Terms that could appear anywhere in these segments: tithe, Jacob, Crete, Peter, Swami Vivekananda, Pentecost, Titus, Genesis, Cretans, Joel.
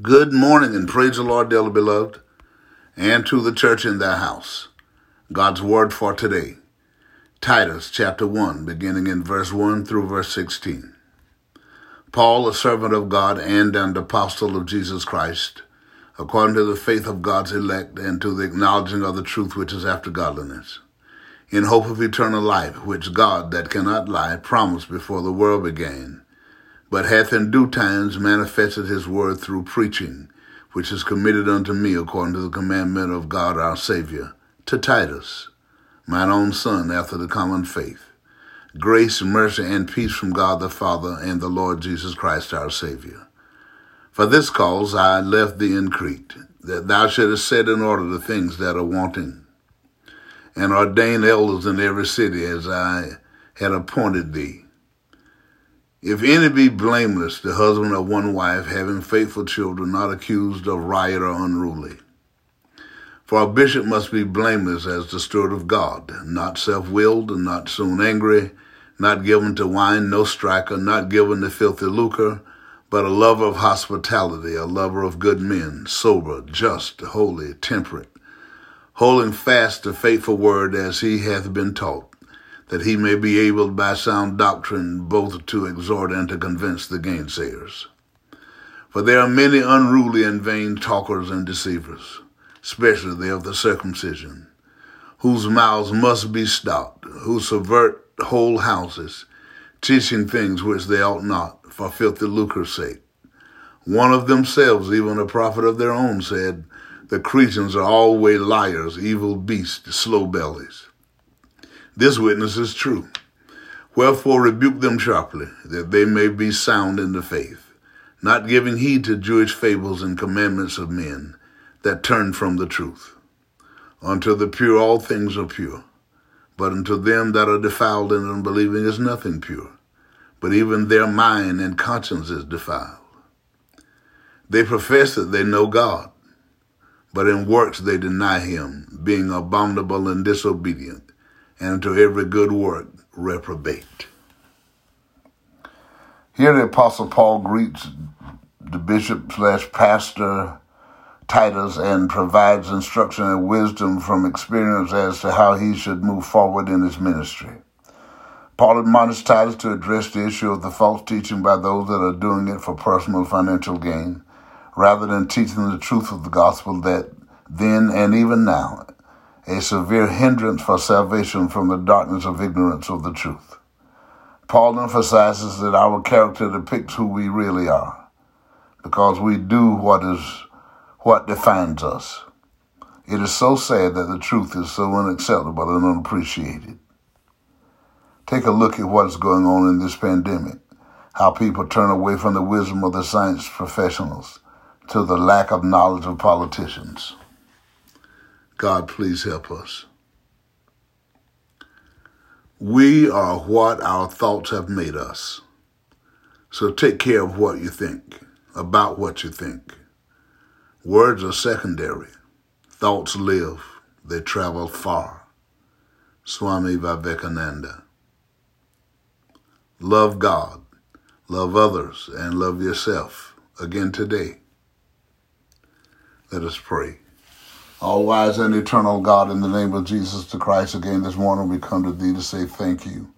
Good morning and praise the Lord, dearly beloved, and to the church in thy house. God's word for today, Titus chapter 1, beginning in verse 1 through verse 16. Paul, a servant of God and an apostle of Jesus Christ, according to the faith of God's elect and to the acknowledging of the truth which is after godliness, in hope of eternal life, which God that cannot lie promised before the world began, but hath in due times manifested his word through preaching, which is committed unto me according to the commandment of God our Savior, to Titus, mine own son, after the common faith. Grace, mercy, and peace from God the Father and the Lord Jesus Christ our Savior. For this cause I left thee in Crete, that thou shouldest set in order the things that are wanting, and ordain elders in every city as I had appointed thee. If any be blameless, the husband of one wife, having faithful children, not accused of riot or unruly. For a bishop must be blameless as the steward of God, not self-willed, not soon angry, not given to wine, no striker, not given to filthy lucre, but a lover of hospitality, a lover of good men, sober, just, holy, temperate, holding fast the faithful word as he hath been taught, that he may be able by sound doctrine both to exhort and to convince the gainsayers. For there are many unruly and vain talkers and deceivers, especially they of the circumcision, whose mouths must be stopped, who subvert whole houses, teaching things which they ought not, for filthy lucre's sake. One of themselves, even a prophet of their own, said, the Cretans are always liars, evil beasts, slow bellies. This witness is true. Wherefore rebuke them sharply, that they may be sound in the faith, not giving heed to Jewish fables and commandments of men that turn from the truth. Unto the pure all things are pure, but unto them that are defiled and unbelieving is nothing pure, but even their mind and conscience is defiled. They profess that they know God, but in works they deny him, being abominable and disobedient, and to every good work reprobate. Here the Apostle Paul greets the bishop/pastor Titus and provides instruction and wisdom from experience as to how he should move forward in his ministry. Paul admonished Titus to address the issue of the false teaching by those that are doing it for personal financial gain, rather than teaching the truth of the gospel that then and even now a severe hindrance for salvation from the darkness of ignorance of the truth. Paul emphasizes that our character depicts who we really are, because we do what defines us. It is so sad that the truth is so unacceptable and unappreciated. Take a look at what's going on in this pandemic, how people turn away from the wisdom of the science professionals to the lack of knowledge of politicians. God, please help us. We are what our thoughts have made us. So take care of what you think, about what you think. Words are secondary. Thoughts live. They travel far. Swami Vivekananda. Love God, love others, and love yourself again today. Let us pray. All wise and eternal God, in the name of Jesus the Christ, again this morning we come to thee to say thank you.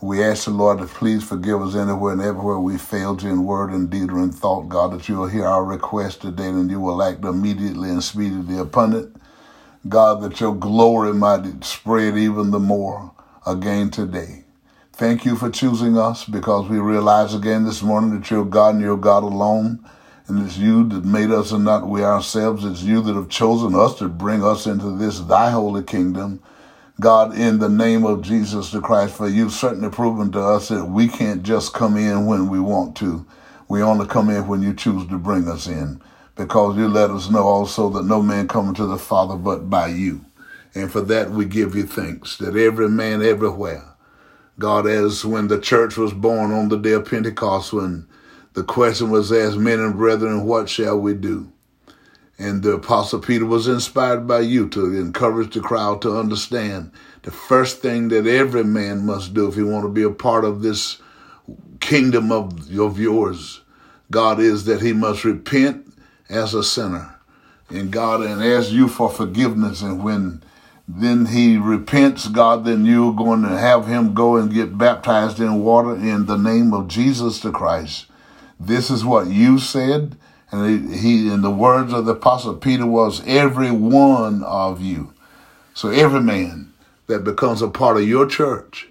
We ask the Lord to please forgive us anywhere and everywhere we failed you in word and deed or in thought, God, that you will hear our request today and you will act immediately and speedily upon it. God, that your glory might spread even the more again today. Thank you for choosing us, because we realize again this morning that you're God and you're God alone. And it's you that made us and not we ourselves. It's you that have chosen us to bring us into this thy holy kingdom. God, in the name of Jesus the Christ, for you've certainly proven to us that we can't just come in when we want to. We only come in when you choose to bring us in, because you let us know also that no man cometh to the Father but by you. And for that we give you thanks, that every man everywhere, God, as when the church was born on the day of Pentecost, when the question was asked, men and brethren, what shall we do? And the Apostle Peter was inspired by you to encourage the crowd to understand the first thing that every man must do if he want to be a part of this kingdom of yours, God, is that he must repent as a sinner, and God, and ask you for forgiveness. And when then he repents, God, then you're going to have him go and get baptized in water in the name of Jesus the Christ. This is what you said. And he, in the words of the Apostle Peter, was every one of you. So every man that becomes a part of your church,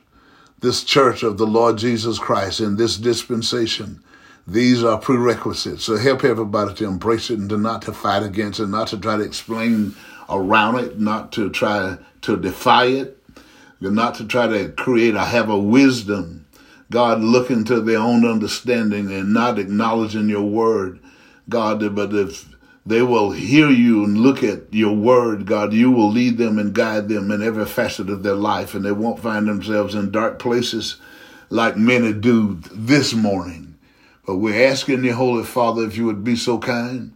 this church of the Lord Jesus Christ in this dispensation, these are prerequisites. So help everybody to embrace it and to not to fight against it, not to try to explain around it, not to try to defy it, not to try to create or have a wisdom, God, looking to their own understanding and not acknowledging your word, God. But if they will hear you and look at your word, God, you will lead them and guide them in every facet of their life, and they won't find themselves in dark places like many do this morning. But we're asking you, Holy Father, if you would be so kind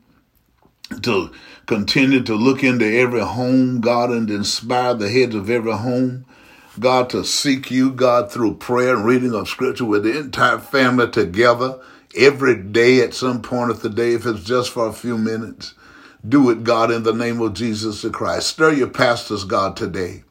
to continue to look into every home, God, and inspire the heads of every home, God, to seek you, God, through prayer and reading of Scripture with the entire family together every day at some point of the day, if it's just for a few minutes. Do it, God, in the name of Jesus Christ. Stir your pastors, God, today,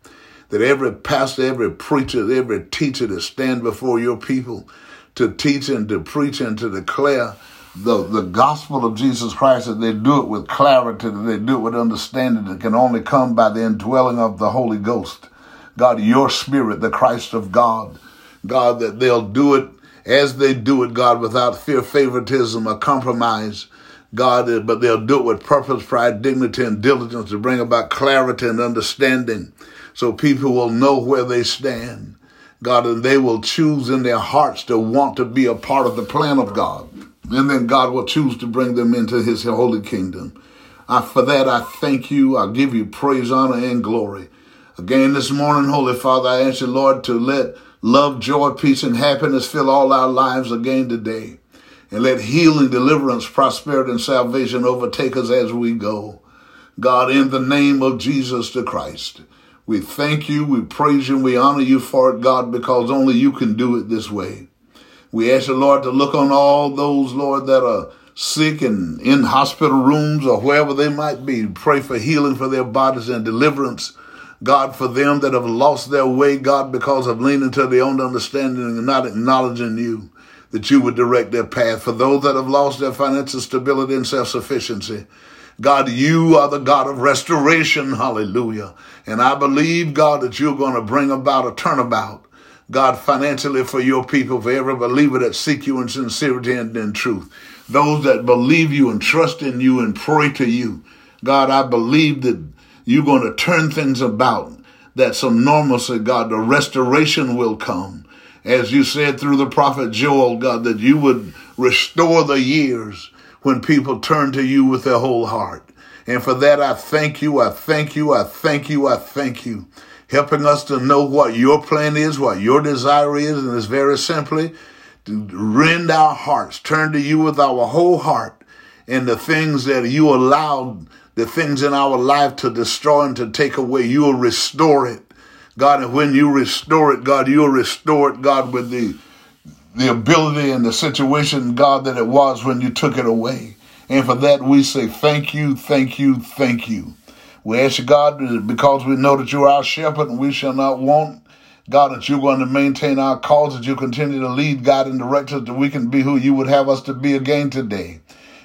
that every pastor, every preacher, every teacher that stand before your people to teach and to preach and to declare the gospel of Jesus Christ, that they do it with clarity, that they do it with understanding that can only come by the indwelling of the Holy Ghost. God, your spirit, the Christ of God. God, that they'll do it as they do it, God, without fear, favoritism, or compromise. God, but they'll do it with purpose, pride, dignity, and diligence to bring about clarity and understanding so people will know where they stand. God, and they will choose in their hearts to want to be a part of the plan of God. And then God will choose to bring them into his holy kingdom. For that, I thank you. I give you praise, honor, and glory. Again this morning, Holy Father, I ask you, Lord, to let love, joy, peace, and happiness fill all our lives again today. And let healing, deliverance, prosperity, and salvation overtake us as we go. God, in the name of Jesus the Christ, we thank you, we praise you, and we honor you for it, God, because only you can do it this way. We ask the Lord to look on all those, Lord, that are sick and in hospital rooms or wherever they might be. Pray for healing for their bodies and deliverance, God, for them that have lost their way, God, because of leaning to their own understanding and not acknowledging you, that you would direct their path. For those that have lost their financial stability and self-sufficiency, God, you are the God of restoration. Hallelujah. And I believe, God, that you're going to bring about a turnabout, God, financially for your people, for every believer that seek you in sincerity and in truth. Those that believe you and trust in you and pray to you. God, I believe that you're going to turn things about, that some normalcy, God, the restoration will come. As you said through the prophet Joel, God, that you would restore the years when people turn to you with their whole heart. And for that, I thank you, I thank you, I thank you, I thank you. Helping us to know what your plan is, what your desire is, and it's very simply to rend our hearts, turn to you with our whole heart, and the things that you allowed, the things in our life to destroy and to take away, you will restore it, God. And when you restore it, God, you will restore it, God, with the ability and the situation, God, that it was when you took it away. And for that, we say thank you, thank you, thank you. We ask you, God, because we know that you are our shepherd and we shall not want, God, that you're going to maintain our cause, that you continue to lead, guide, and direct us, that we can be who you would have us to be again today.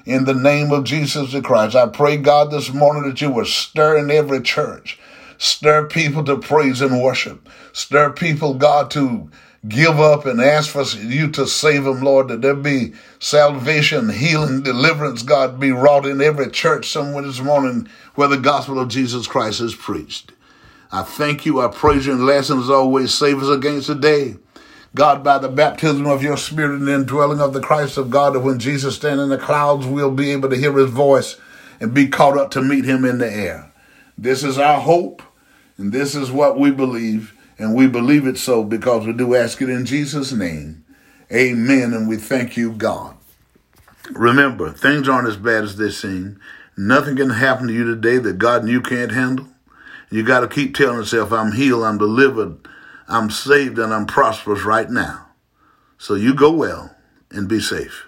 In the name of Jesus the Christ, I pray, God, this morning that you would stir in every church. Stir people to praise and worship. Stir people, God, to give up and ask for you to save them, Lord, that there be salvation, healing, deliverance, God, be wrought in every church somewhere this morning where the gospel of Jesus Christ is preached. I thank you, I praise you, and last and as always, save us against the day, God, by the baptism of your spirit and the indwelling of the Christ of God, that when Jesus stands in the clouds, we'll be able to hear his voice and be caught up to meet him in the air. This is our hope, and this is what we believe. And we believe it so because we do ask it in Jesus' name. Amen. And we thank you, God. Remember, things aren't as bad as they seem. Nothing can happen to you today that God and you can't handle. You got to keep telling yourself, I'm healed, I'm delivered, I'm saved, and I'm prosperous right now. So you go well and be safe.